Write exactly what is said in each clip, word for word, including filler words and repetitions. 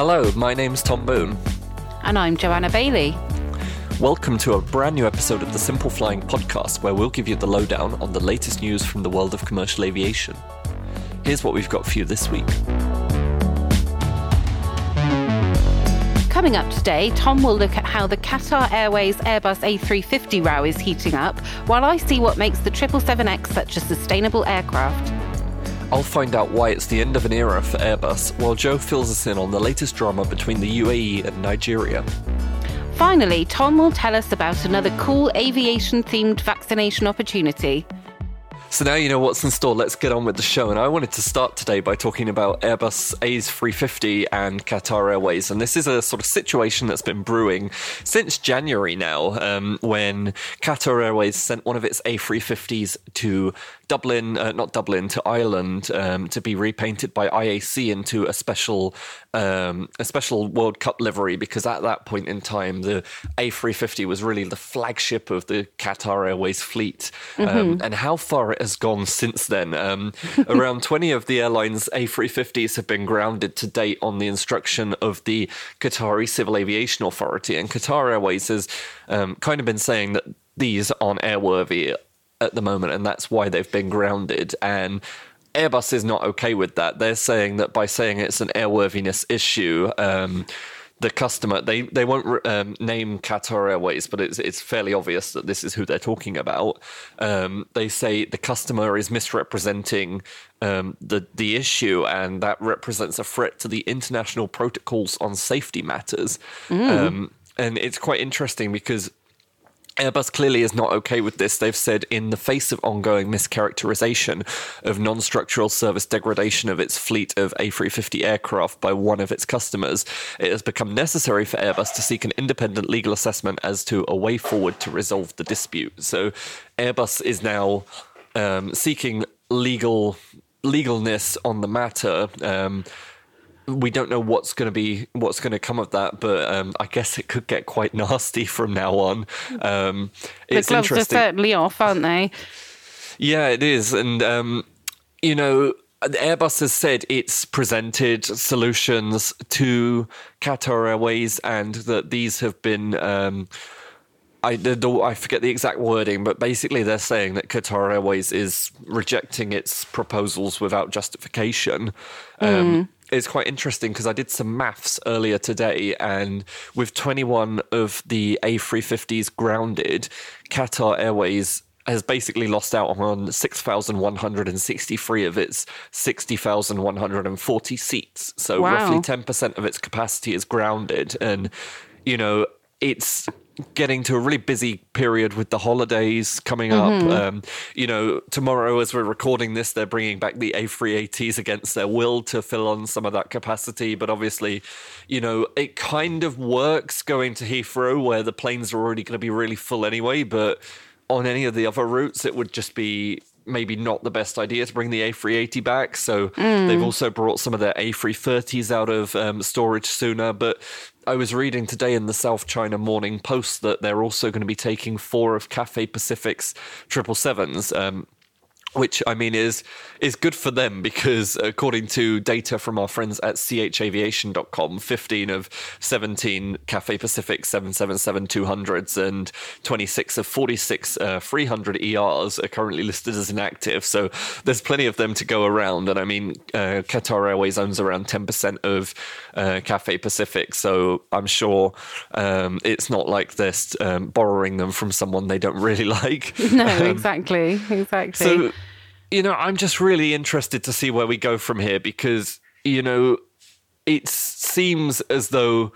Hello, my name's Tom Boone. And I'm Joanna Bailey. Welcome to a brand new episode of the Simple Flying Podcast, where we'll give you the lowdown on the latest news from the world of commercial aviation. Here's what we've got for you this week. Coming up today, Tom will look at how the Qatar Airways Airbus A three fifty row is heating up, while I see what makes the triple seven X such a sustainable aircraft. I'll find out why it's the end of an era for Airbus, while Joe fills us in on the latest drama between the U A E and Nigeria. Finally, Tom will tell us about another cool aviation-themed vaccination opportunity. So now you know what's in store, let's get on with the show. And I wanted to start today by talking about Airbus A three fifty and Qatar Airways. And this is a sort of situation that's been brewing since January now, um, when Qatar Airways sent one of its A three fifties to Dublin, uh, not Dublin, to Ireland, um, to be repainted by I A C into a special um, a special World Cup livery, because at that point in time, the A three fifty was really the flagship of the Qatar Airways fleet. Mm-hmm. Um, and how far it has gone since then. Um, around twenty of the airline's A three fifties have been grounded to date on the instruction of the Qatari Civil Aviation Authority. And Qatar Airways has um, kind of been saying that these aren't airworthy at the moment, and that's why they've been grounded. And Airbus is not okay with that. They're saying that by saying it's an airworthiness issue, um, the customer, they they won't um, name Qatar Airways, but it's it's fairly obvious that this is who they're talking about. Um, they say the customer is misrepresenting um, the the issue, and that represents a threat to the international protocols on safety matters. Mm. Um, and it's quite interesting because Airbus clearly is not okay with this. They've said, in the face of ongoing mischaracterization of non-structural service degradation of its fleet of A three fifty aircraft by one of its customers, it has become necessary for Airbus to seek an independent legal assessment as to a way forward to resolve the dispute. So Airbus is now um, seeking legal legalness on the matter. Um, We don't know what's going to be what's going to come of that, but um, I guess it could get quite nasty from now on. Um, it's the gloves are certainly off, aren't they? Yeah, it is, and um, you know, Airbus has said it's presented solutions to Qatar Airways, and that these have been. Um, I, the, I forget the exact wording, but basically they're saying that Qatar Airways is rejecting its proposals without justification. Um, mm. It's quite interesting because I did some maths earlier today, and with twenty-one of the A three fifties grounded, Qatar Airways has basically lost out on six thousand one hundred sixty-three of its sixty thousand one hundred forty seats. So wow. Roughly ten percent of its capacity is grounded. And, you know, it's getting to a really busy period with the holidays coming up. Mm-hmm. Um, you know, tomorrow as we're recording this, they're bringing back the A three eighties against their will to fill on some of that capacity. But obviously, you know, it kind of works going to Heathrow where the planes are already going to be really full anyway. But on any of the other routes, it would just be maybe not the best idea to bring the A three eighty back. So mm. they've also brought some of their A three thirties out of um, storage sooner. But I was reading today in the South China Morning Post that they're also going to be taking four of Cathay Pacific's triple sevens, um, which, I mean, is is good for them because, according to data from our friends at c h aviation dot com, fifteen of seventeen Cathay Pacific seven seventy-seven two hundreds and twenty-six of forty-six uh, three hundred E Rs are currently listed as inactive. So there's plenty of them to go around. And, I mean, uh, Qatar Airways owns around ten percent of uh, Cathay Pacific, so I'm sure um, it's not like they're um, borrowing them from someone they don't really like. No, um, exactly, exactly. So, you know, I'm just really interested to see where we go from here because, you know, it seems as though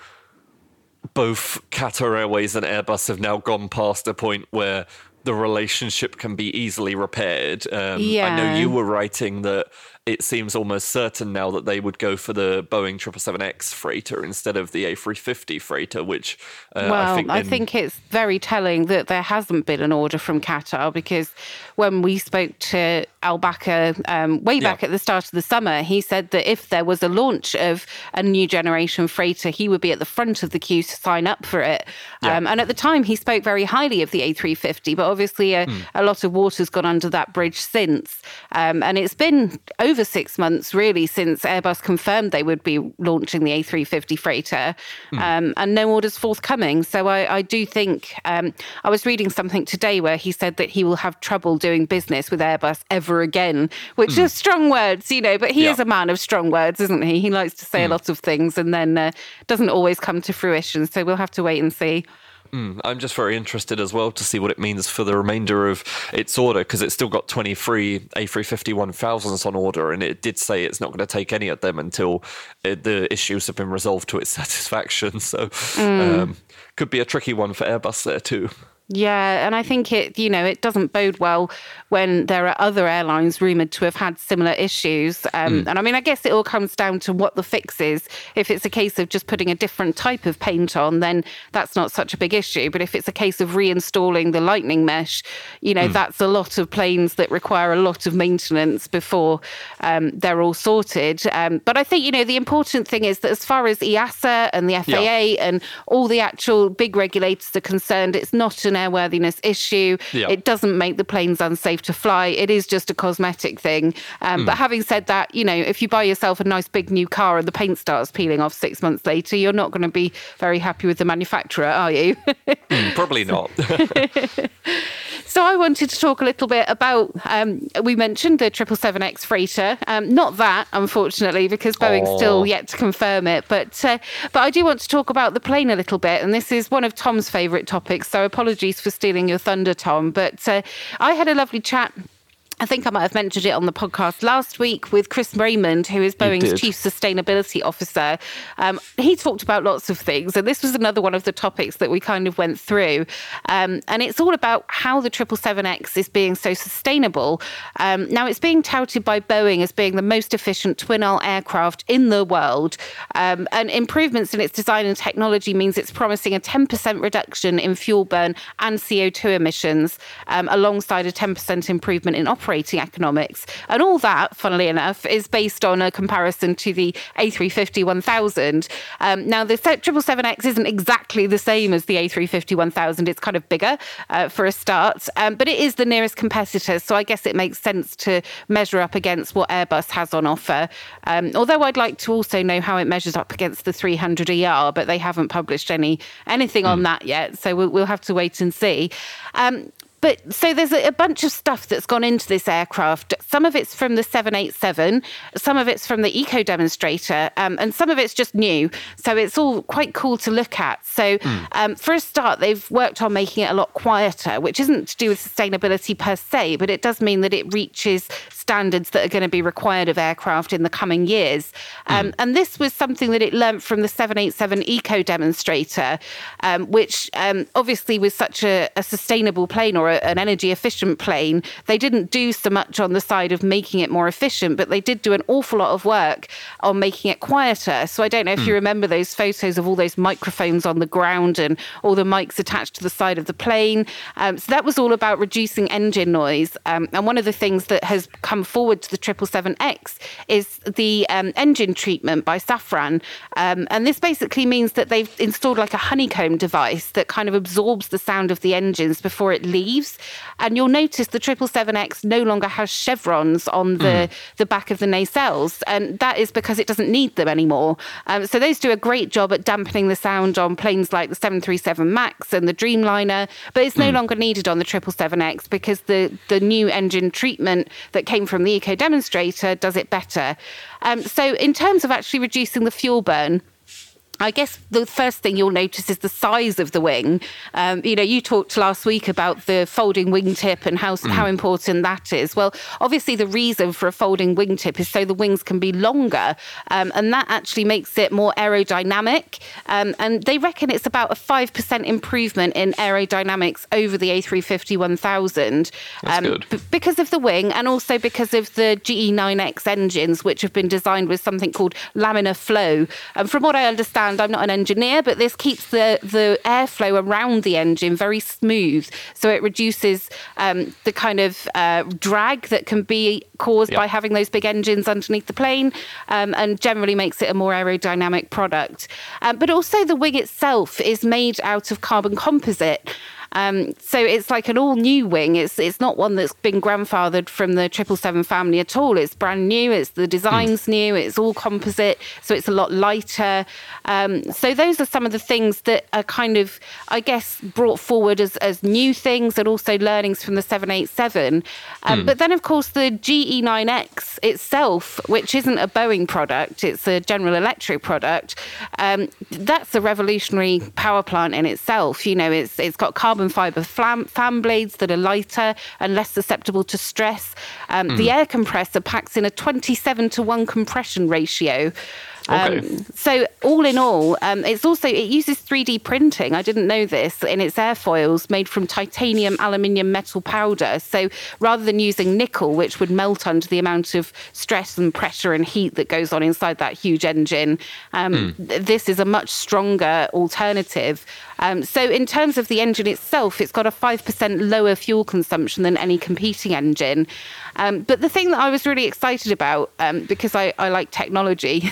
both Qatar Airways and Airbus have now gone past a point where the relationship can be easily repaired. Um, yeah. I know you were writing that it seems almost certain now that they would go for the Boeing triple seven X freighter instead of the A three fifty freighter, which uh, well, I think... Well, in- I think it's very telling that there hasn't been an order from Qatar because when we spoke to Al Bakr um, way back yeah. at the start of the summer, he said that if there was a launch of a new generation freighter, he would be at the front of the queue to sign up for it. Yeah. Um, and at the time, he spoke very highly of the A three fifty, but obviously a, mm. a lot of water's gone under that bridge since. Um, and it's been over over six months, really, since Airbus confirmed they would be launching the A three fifty freighter, mm. um, and no orders forthcoming. So I, I do think, um, I was reading something today where he said that he will have trouble doing business with Airbus ever again, which mm. are strong words, you know, but he yeah. is a man of strong words, isn't he? He likes to say mm. a lot of things and then uh, doesn't always come to fruition. So we'll have to wait and see. Mm, I'm just very interested as well to see what it means for the remainder of its order, because it's still got twenty-three A three fifty dash one thousands on order, and it did say it's not going to take any of them until it, the issues have been resolved to its satisfaction. So mm. um, could be a tricky one for Airbus there too. Yeah, and I think it, you know, it doesn't bode well when there are other airlines rumoured to have had similar issues. Um, mm. And I mean, I guess it all comes down to what the fix is. If it's a case of just putting a different type of paint on, then that's not such a big issue. But if it's a case of reinstalling the lightning mesh, you know, mm. that's a lot of planes that require a lot of maintenance before um, they're all sorted. Um, but I think, you know, the important thing is that as far as EASA and the F A A yeah. and all the actual big regulators are concerned, it's not an airworthiness issue. Yep. It doesn't make the planes unsafe to fly. It is just a cosmetic thing. Um, mm. But having said that, you know, if you buy yourself a nice big new car and the paint starts peeling off six months later, you're not going to be very happy with the manufacturer, are you? mm, probably not. So I wanted to talk a little bit about, um, we mentioned the seven seventy-seven X freighter. Um, not that, unfortunately, because Boeing's Aww. still yet to confirm it. But, uh, but I do want to talk about the plane a little bit. And this is one of Tom's favourite topics. So apologies for stealing your thunder, Tom. But uh, I had a lovely chat. I think I might have mentioned it on the podcast last week with Chris Raymond, who is Boeing's chief sustainability officer. Um, he talked about lots of things, and this was another one of the topics that we kind of went through. Um, and it's all about how the seven seventy-seven X is being so sustainable. Um, now, it's being touted by Boeing as being the most efficient twin-aisle aircraft in the world. Um, and improvements in its design and technology means it's promising a ten percent reduction in fuel burn and C O two emissions, um, alongside a ten percent improvement in operating economics. And all that, funnily enough, is based on a comparison to the A three fifty dash one thousand. Um, now, the seven seventy-seven X isn't exactly the same as the A three fifty dash one thousand. It's kind of bigger uh, for a start, um, but it is the nearest competitor. So I guess it makes sense to measure up against what Airbus has on offer. Um, although I'd like to also know how it measures up against the three hundred E R, but they haven't published any anything mm. on that yet. So we'll, we'll have to wait and see. Um, But so there's a bunch of stuff that's gone into this aircraft. Some of it's from the seven eighty-seven, some of it's from the Eco Demonstrator, um, and some of it's just new. So it's all quite cool to look at. So mm. um, for a start, they've worked on making it a lot quieter, which isn't to do with sustainability per se, but it does mean that it reaches standards that are going to be required of aircraft in the coming years. Um, mm. And this was something that it learnt from the seven eighty-seven Eco Demonstrator, um, which um, obviously was such a, a sustainable plane, or a an energy-efficient plane. They didn't do so much on the side of making it more efficient, but they did do an awful lot of work on making it quieter. So I don't know if mm. you remember those photos of all those microphones on the ground and all the mics attached to the side of the plane. Um, so that was all about reducing engine noise. Um, and one of the things that has come forward to the seven seventy-seven X is the um, engine treatment by Safran. Um, and this basically means that they've installed like a honeycomb device that kind of absorbs the sound of the engines before it leaves. And you'll notice the seven seventy-seven X no longer has chevrons on the, mm. the back of the nacelles. And that is because it doesn't need them anymore. Um, so those do a great job at dampening the sound on planes like the seven thirty-seven MAX and the Dreamliner. But it's no mm. longer needed on the seven seventy-seven X because the, the new engine treatment that came from the Eco Demonstrator does it better. Um, so in terms of actually reducing the fuel burn, I guess the first thing you'll notice is the size of the wing. Um, you know, you talked last week about the folding wingtip and how, mm. how important that is. Well, obviously the reason for a folding wingtip is so the wings can be longer, um, and that actually makes it more aerodynamic. Um, and they reckon it's about a five percent improvement in aerodynamics over the A three fifty dash one thousand. That's um, good. B- because of the wing, and also because of the G E nine X engines, which have been designed with something called laminar flow. And from what I understand, I'm not an engineer, but this keeps the, the airflow around the engine very smooth. So it reduces um, the kind of uh, drag that can be caused yep. by having those big engines underneath the plane, um, and generally makes it a more aerodynamic product. Um, but also the wing itself is made out of carbon composite. Um, so it's like an all-new wing. It's it's not one that's been grandfathered from the triple seven family at all. It's brand new. It's the design's mm. new. It's all composite, so it's a lot lighter. Um, so those are some of the things that are kind of, I guess, brought forward as, as new things and also learnings from the seven eighty-seven. Um, mm. But then, of course, the G E nine X itself, which isn't a Boeing product, it's a General Electric product, um, that's a revolutionary power plant in itself. You know, it's it's got carbon fibre fan, fan blades that are lighter and less susceptible to stress. Um, mm. The air compressor packs in a twenty-seven to one compression ratio. Okay. Um, so all in all, um, it's also, it uses three D printing. I didn't know this, in its airfoils, made from titanium, aluminium, metal powder. So rather than using nickel, which would melt under the amount of stress and pressure and heat that goes on inside that huge engine, um, mm. th- this is a much stronger alternative. Um, so in terms of the engine itself, it's got a five percent lower fuel consumption than any competing engine. Um, but the thing that I was really excited about, um, because I, I like technology,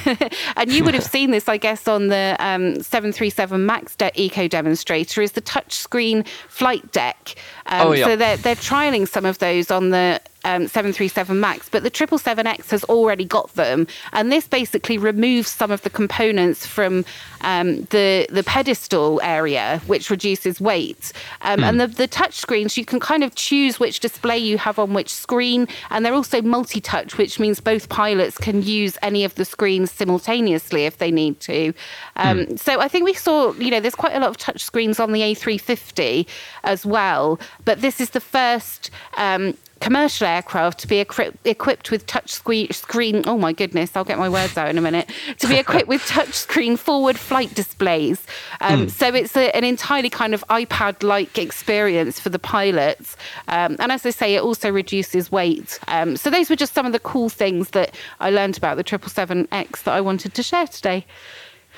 and you would have seen this, I guess, on the um, seven thirty-seven MAX de- Eco Demonstrator, is the touchscreen flight deck. Um, oh, yeah. So they're, they're trialling some of those on the Um, seven thirty-seven MAX, but the triple seven X has already got them, and this basically removes some of the components from um, the the pedestal area, which reduces weight. Um, mm. And the, the touch screens, you can kind of choose which display you have on which screen, and they're also multi-touch, which means both pilots can use any of the screens simultaneously if they need to. Um, mm. So I think we saw, you know, there's quite a lot of touch screens on the A three fifty as well, but this is the first Um, commercial aircraft to be equip- equipped with touch sque- screen, oh my goodness, I'll get my words out in a minute, to be equipped with touch screen forward flight displays. Um, mm. So it's a, an entirely kind of iPad-like experience for the pilots. Um, and as I say, it also reduces weight. Um, so those were just some of the cool things that I learned about the triple seven X that I wanted to share today.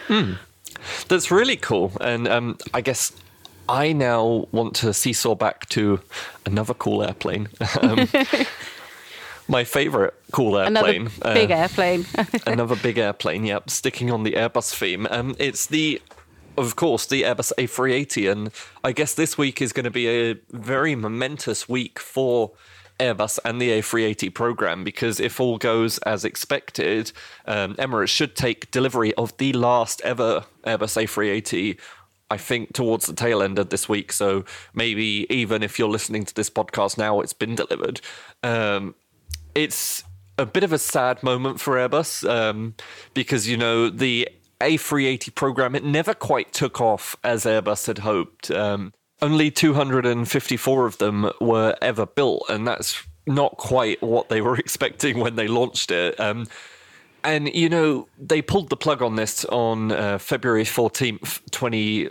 Mm. That's really cool. And um, I guess I now want to seesaw back to another cool airplane. Um, my favourite cool airplane. Another big uh, airplane. Another big airplane, yep. Sticking on the Airbus theme. Um, it's the, of course, the Airbus A three eighty. And I guess this week is going to be a very momentous week for Airbus and the A three eighty program, because if all goes as expected, um, Emirates should take delivery of the last ever Airbus A three eighty, I think, towards the tail end of this week. So maybe even if you're listening to this podcast now, it's been delivered. Um, it's a bit of a sad moment for Airbus um, because, you know, the A three eighty program, it never quite took off as Airbus had hoped. Um, only two hundred fifty-four of them were ever built, and that's not quite what they were expecting when they launched it. Um, and, you know, they pulled the plug on this on uh, February fourteenth, twenty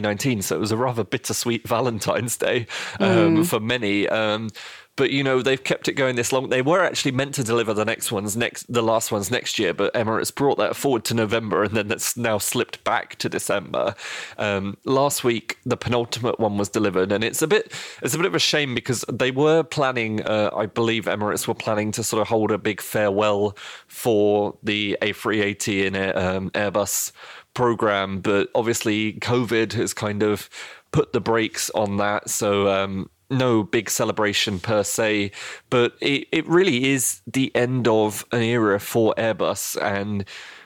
nineteen, so it was a rather bittersweet Valentine's Day um, mm. for many. Um, but, you know, they've kept it going this long. They were actually meant to deliver the next ones next, the last ones next year, but Emirates brought that forward to November, and then that's now slipped back to December. Um, last week, the penultimate one was delivered, and it's a bit, it's a bit of a shame because they were planning, uh, I believe Emirates were planning to sort of hold a big farewell for the A three eighty in um, Airbus program, but obviously COVID has kind of put the brakes on that, so um no big celebration per se, but it, it really is the end of an era for Airbus. And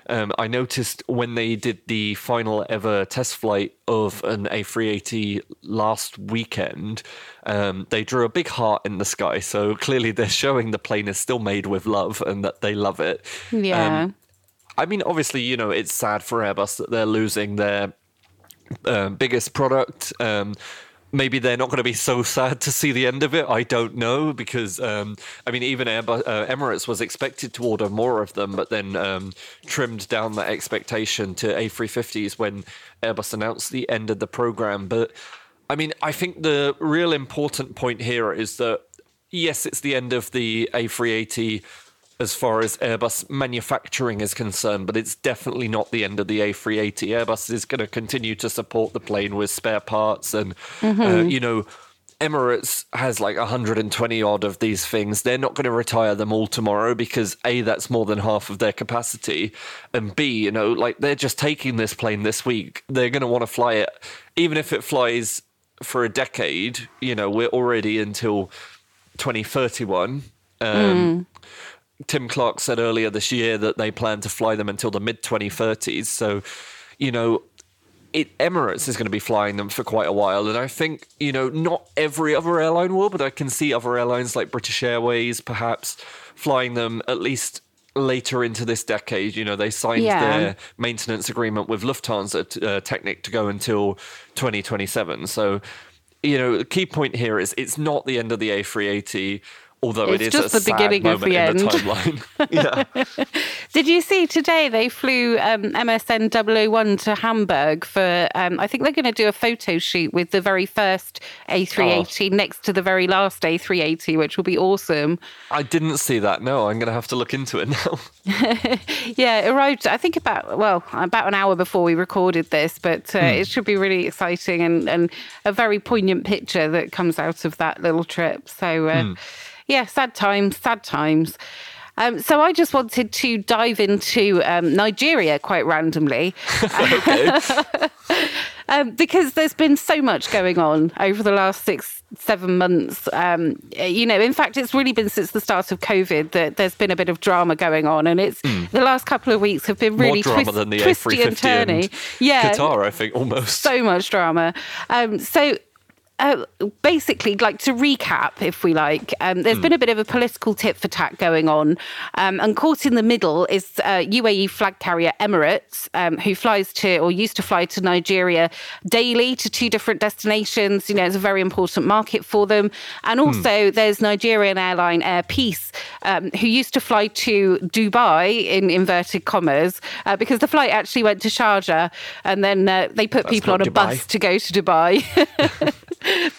um, I noticed when they did the final ever test flight of an A three eighty last weekend, um, they drew a big heart in the sky, so clearly they're showing the plane is still made with love and that they love it. Yeah. Um, I mean, obviously, you know, it's sad for Airbus that they're losing their uh, biggest product. Um, maybe they're not going to be so sad to see the end of it. I don't know, because, um, I mean, even Airbus, uh, Emirates was expected to order more of them, but then um, trimmed down that expectation to A three fifties when Airbus announced the end of the program. But, I mean, I think the real important point here is that, yes, it's the end of the A three eighty as far as Airbus manufacturing is concerned, but it's definitely not the end of the A three eighty. Airbus is going to continue to support the plane with spare parts. And, mm-hmm. uh, you know, Emirates has like one hundred twenty odd of these things. They're not going to retire them all tomorrow because A, that's more than half of their capacity. And B, you know, like they're just taking this plane this week. They're going to want to fly it, even if it flies for a decade, you know, we're already until twenty thirty-one. Um, mm. Tim Clark said earlier this year that they plan to fly them until the mid twenty thirties. So, you know, it, Emirates is going to be flying them for quite a while. And I think, you know, not every other airline will, but I can see other airlines like British Airways perhaps flying them at least later into this decade. You know, they signed yeah. their maintenance agreement with Lufthansa uh, Technik to go until twenty twenty-seven. So, you know, the key point here is it's not the end of the A three eighty, although it's it is just a the sad beginning moment of the end. In the timeline. yeah. Did you see today they flew um, M S N zero zero one to Hamburg for, um, I think they're going to do a photo shoot with the very first A three eighty oh. next to the very last A three eighty, which will be awesome. I didn't see that. No, I'm going to have to look into it now. yeah, it arrived, I think about, well, about an hour before we recorded this, but uh, mm. it should be really exciting and, and a very poignant picture that comes out of that little trip. So, uh, mm. yeah, sad times, sad times. Um, so I just wanted to dive into um, Nigeria quite randomly. um, because there's been so much going on over the last six, seven months. Um, you know, in fact, it's really been since the start of COVID that there's been a bit of drama going on. And it's mm. the last couple of weeks have been really More drama twist, than the twisty and turny. And yeah, Qatar, I think, almost. So much drama. Um, so... Uh, basically, like to recap, if we like, um, there's mm. been a bit of a political tit for tat going on, um, and caught in the middle is uh, U A E flag carrier Emirates, um, who flies to or used to fly to Nigeria daily to two different destinations. You know, it's a very important market for them. And also, mm. there's Nigerian airline Air Peace, um, who used to fly to Dubai in inverted commas uh, because the flight actually went to Sharjah, and then uh, they put That's people on a Dubai. bus to go to Dubai.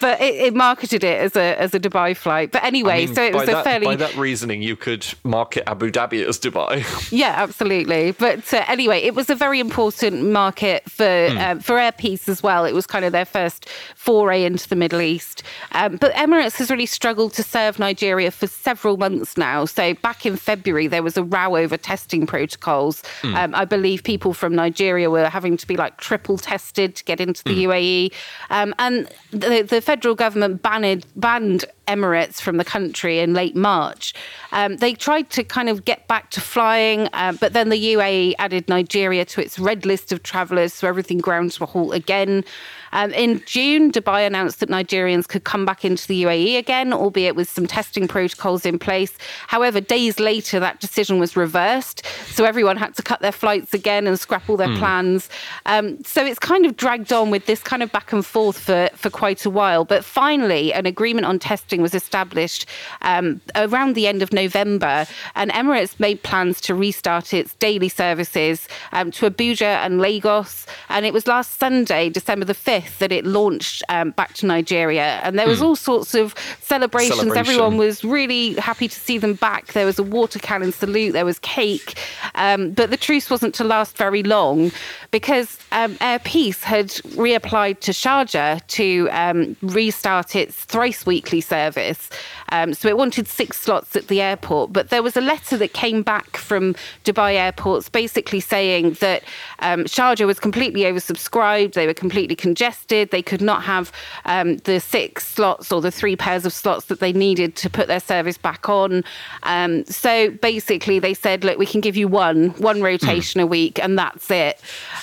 But it, it marketed it as a as a Dubai flight. But anyway, I mean, so it was that, a fairly... By that reasoning, you could market Abu Dhabi as Dubai. Yeah, absolutely. But uh, anyway, it was a very important market for, mm. uh, for Air Peace as well. It was kind of their first foray into the Middle East. Um, but Emirates has really struggled to serve Nigeria for several months now. So back in February, there was a row over testing protocols. Mm. Um, I believe people from Nigeria were having to be like triple tested to get into the mm. U A E. Um, and... The The, the federal government banned, banned Emirates from the country in late March. Um, they tried to kind of get back to flying, uh, but then the U A E added Nigeria to its red list of travellers, so everything ground to a halt again. Um, in June, Dubai announced that Nigerians could come back into the U A E again, albeit with some testing protocols in place. However, days later, that decision was reversed. So everyone had to cut their flights again and scrap all their mm. plans. Um, so it's kind of dragged on with this kind of back and forth for, for quite a while. But finally, an agreement on testing was established um, around the end of November. And Emirates made plans to restart its daily services um, to Abuja and Lagos. And it was last Sunday, December the fifth, that it launched um, back to Nigeria. And there was mm. all sorts of celebrations. Celebration. Everyone was really happy to see them back. There was a water cannon salute. There was cake. Um, but the truce wasn't to last very long because um, Air Peace had reapplied to Sharjah to um, restart its thrice weekly service. Um, so it wanted six slots at the airport. But there was a letter that came back from Dubai airports basically saying that um, Sharjah was completely oversubscribed. They were completely congested. They could not have um, the six slots or the three pairs of slots that they needed to put their service back on. Um, so basically they said, look, we can give you one, one rotation mm. a week and that's it.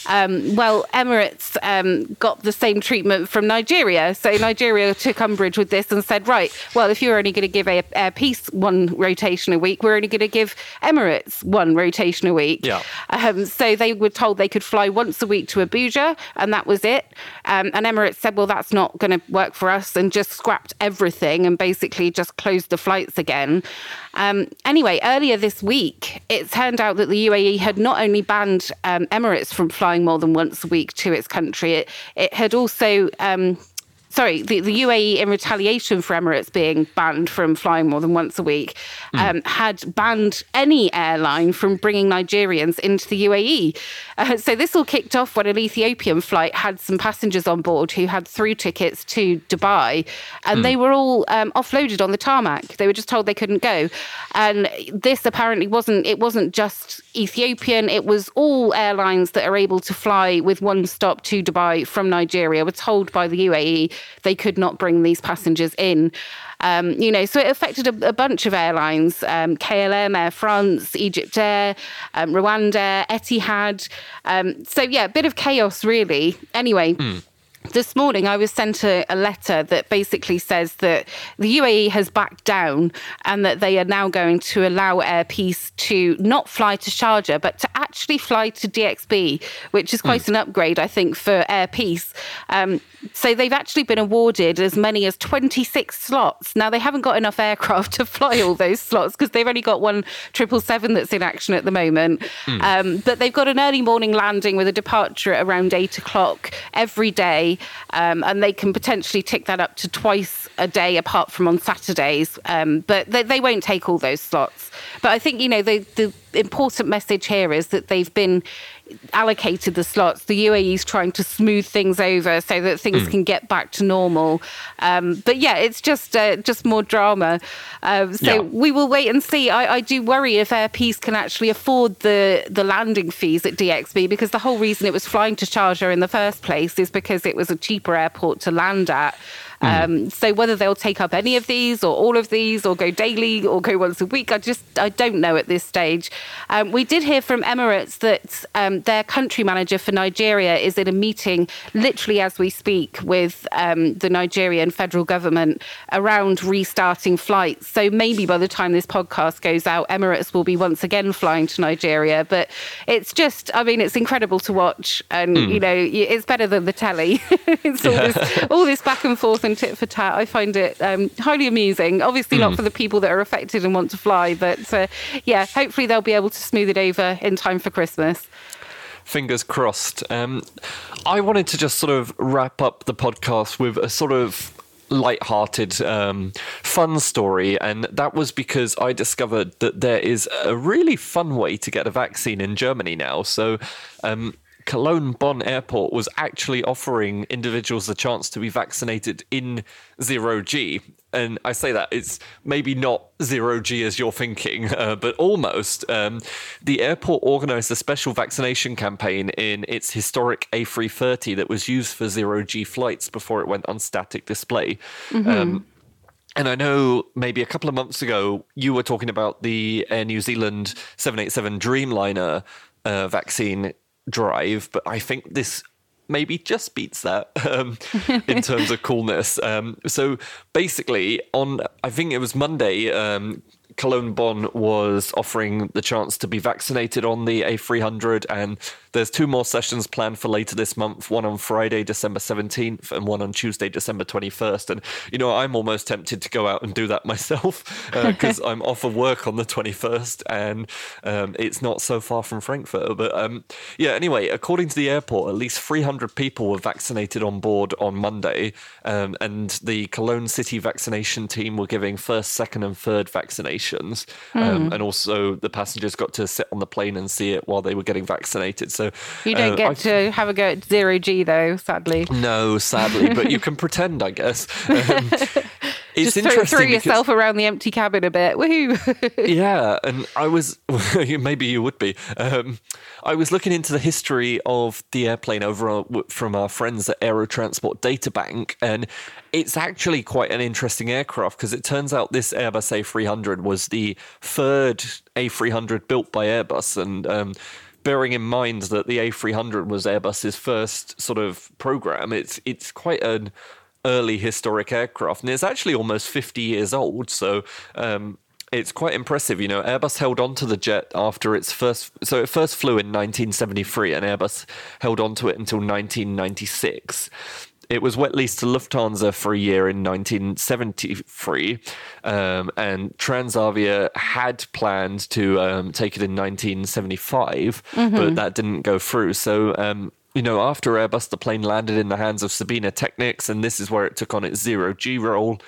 Um, well, Emirates um, got the same treatment from Nigeria. So Nigeria took umbrage with this and said, right, well, if you're only going to give Air, Air Peace one rotation a week, we're only going to give Emirates one rotation a week. Yeah. Um, so they were told they could fly once a week to Abuja and that was it. Um, Um, and Emirates said, well, that's not going to work for us and just scrapped everything and basically just closed the flights again. Um, anyway, earlier this week, it turned out that the U A E had not only banned um, Emirates from flying more than once a week to its country, it, it had also... Um, Sorry, the, the U A E, in retaliation for Emirates being banned from flying more than once a week, um, mm. had banned any airline from bringing Nigerians into the U A E. Uh, so this all kicked off when an Ethiopian flight had some passengers on board who had through tickets to Dubai, and mm. they were all um, offloaded on the tarmac. They were just told they couldn't go. And this apparently wasn't, it wasn't just Ethiopian, it was all airlines that are able to fly with one stop to Dubai from Nigeria were told by the U A E they could not bring these passengers in. Um, you know, so it affected a, a bunch of airlines, um, K L M, Air France, Egypt Air, um, Rwanda, Etihad. Um, so, yeah, a bit of chaos, really. Anyway, mm. This morning I was sent a, a letter that basically says that the U A E has backed down and that they are now going to allow Air Peace to not fly to Sharjah, but to actually fly to D X B, which is quite mm. an upgrade, I think, for Air Peace. Um, so they've actually been awarded as many as twenty-six slots. Now, they haven't got enough aircraft to fly all those slots because they've only got one triple seven that's in action at the moment. Mm. Um, but they've got an early morning landing with a departure at around eight o'clock every day. Um, and they can potentially tick that up to twice a day, apart from on Saturdays. Um, but they, they won't take all those slots. But I think, you know, the, the important message here is that they've been allocated the slots. The U A E's trying to smooth things over so that things mm. can get back to normal. Um, but yeah, it's just uh, just more drama. Uh, so yeah. we will wait and see. I, I do worry if Air Peace can actually afford the, the landing fees at D X B, because the whole reason it was flying to Sharjah in the first place is because it was a cheaper airport to land at. Mm. Um, so whether they'll take up any of these or all of these or go daily or go once a week, I just, I don't know at this stage. Um, we did hear from Emirates that um, their country manager for Nigeria is in a meeting literally as we speak with um, the Nigerian federal government around restarting flights. So maybe by the time this podcast goes out, Emirates will be once again flying to Nigeria. But it's just, I mean, it's incredible to watch. And, mm. you know, it's better than the telly. It's all, yeah. this, all this back and forth and tit for tat. I find it um, highly amusing. Obviously mm. not for the people that are affected and want to fly. But uh, yeah, hopefully they'll be able to smooth it over in time for Christmas. Fingers crossed. Um, I wanted to just sort of wrap up the podcast with a sort of light-hearted, um, fun story, and that was because I discovered that there is a really fun way to get a vaccine in Germany now. So um, Cologne Bonn Airport was actually offering individuals the chance to be vaccinated in zero G. And I say that it's maybe not zero G as you're thinking, uh, but almost. Um, the airport organised a special vaccination campaign in its historic A three thirty that was used for zero G flights before it went on static display. Mm-hmm. Um, and I know maybe a couple of months ago, you were talking about the Air New Zealand seven eighty-seven Dreamliner uh, vaccine drive, but I think this maybe just beats that um, in terms of coolness. Um, so basically, on I think it was Monday, um, Cologne Bonn was offering the chance to be vaccinated on the A three hundred, and there's two more sessions planned for later this month, one on Friday, December seventeenth, and one on Tuesday, December twenty-first. And, you know, I'm almost tempted to go out and do that myself because uh, I'm off of work on the twenty-first, and um, it's not so far from Frankfurt. But, um, yeah, anyway, according to the airport, at least three hundred people were vaccinated on board on Monday, um, and the Cologne City vaccination team were giving first, second, and third vaccinations. Mm. Um, and also the passengers got to sit on the plane and see it while they were getting vaccinated. So you don't uh, get I, to have a go at zero G though, sadly. No, sadly, but you can pretend, I guess. Um, It's Just interesting throw, throw yourself because, around the empty cabin a bit. Woohoo! Yeah, and I was, maybe you would be. Um, I was looking into the history of the airplane over our, from our friends at Aerotransport Databank, and it's actually quite an interesting aircraft because it turns out this Airbus A three hundred was the third A three hundred built by Airbus, and um, bearing in mind that the A three hundred was Airbus's first sort of program, it's it's quite an early historic aircraft, and it's actually almost fifty years old, so um, it's quite impressive. You know, Airbus held on to the jet after its first, so it first flew in nineteen seventy-three, and Airbus held on to it until nineteen ninety-six. It was wet leased to Lufthansa for a year in nineteen seventy-three, um, and Transavia had planned to um, take it in nineteen seventy-five, mm-hmm. but that didn't go through, so um, you know, after Airbus, the plane landed in the hands of Sabena Technics, and this is where it took on its zero-G role.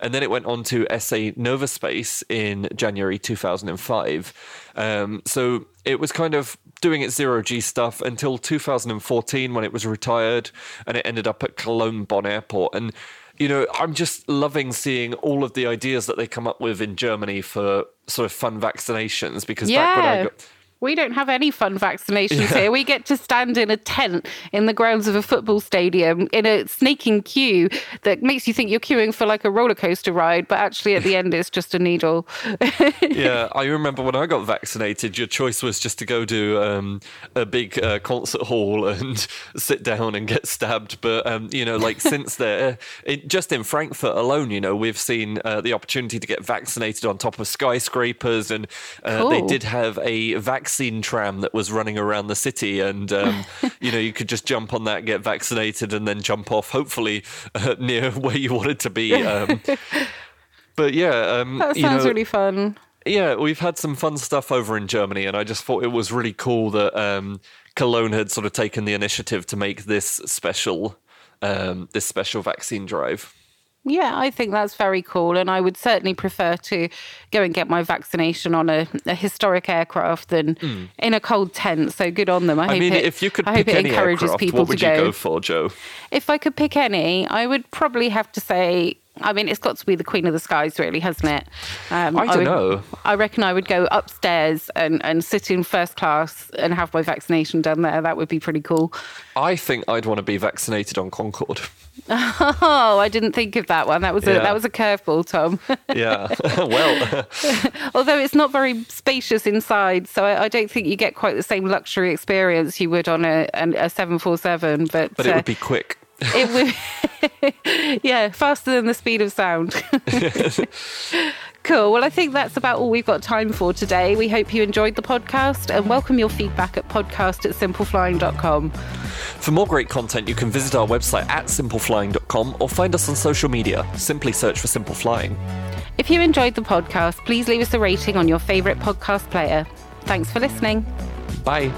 And then it went on to S A Nova Space in January two thousand five. Um, so it was kind of doing its zero-G stuff until two thousand fourteen when it was retired, and it ended up at Cologne Bonn Airport. And, you know, I'm just loving seeing all of the ideas that they come up with in Germany for sort of fun vaccinations, because yeah. back when I got... We don't have any fun vaccinations yeah. here. We get to stand in a tent in the grounds of a football stadium in a sneaking queue that makes you think you're queuing for like a roller coaster ride, but actually at the end it's just a needle. Yeah, I remember when I got vaccinated, your choice was just to go to um, a big uh, concert hall and sit down and get stabbed. But, um, you know, like since there, it, just in Frankfurt alone, you know, we've seen uh, the opportunity to get vaccinated on top of skyscrapers. And uh, cool. they did have a vaccine. vaccine tram that was running around the city, and um, you know, you could just jump on that, get vaccinated, and then jump off, hopefully uh, near where you wanted to be. Um, but yeah, um, that sounds you know, really fun. Yeah, we've had some fun stuff over in Germany, and I just thought it was really cool that um, Cologne had sort of taken the initiative to make this special, um, this special vaccine drive. Yeah, I think that's very cool. And I would certainly prefer to go and get my vaccination on a, a historic aircraft than mm. in a cold tent. So good on them. I, I hope mean, it, if you could I pick hope it any encourages aircraft, people what would to you go. go for, Jo? If I could pick any, I would probably have to say... I mean, it's got to be the Queen of the Skies, really, hasn't it? Um, I don't I would, know. I reckon I would go upstairs and, and sit in first class and have my vaccination done there. That would be pretty cool. I think I'd want to be vaccinated on Concorde. Oh, I didn't think of that one. That was yeah. a that was a curveball, Tom. Yeah, well. Although it's not very spacious inside, so I, I don't think you get quite the same luxury experience you would on a, a seven forty-seven. But, but it uh, would be quick. It would, yeah, faster than the speed of sound. Cool. Well, I think that's about all we've got time for today. We hope you enjoyed the podcast and welcome your feedback at podcast at simple flying dot com. For more great content, you can visit our website at simple flying dot com or find us on social media. Simply search for Simple Flying. If you enjoyed the podcast, please leave us a rating on your favourite podcast player. Thanks for listening. Bye.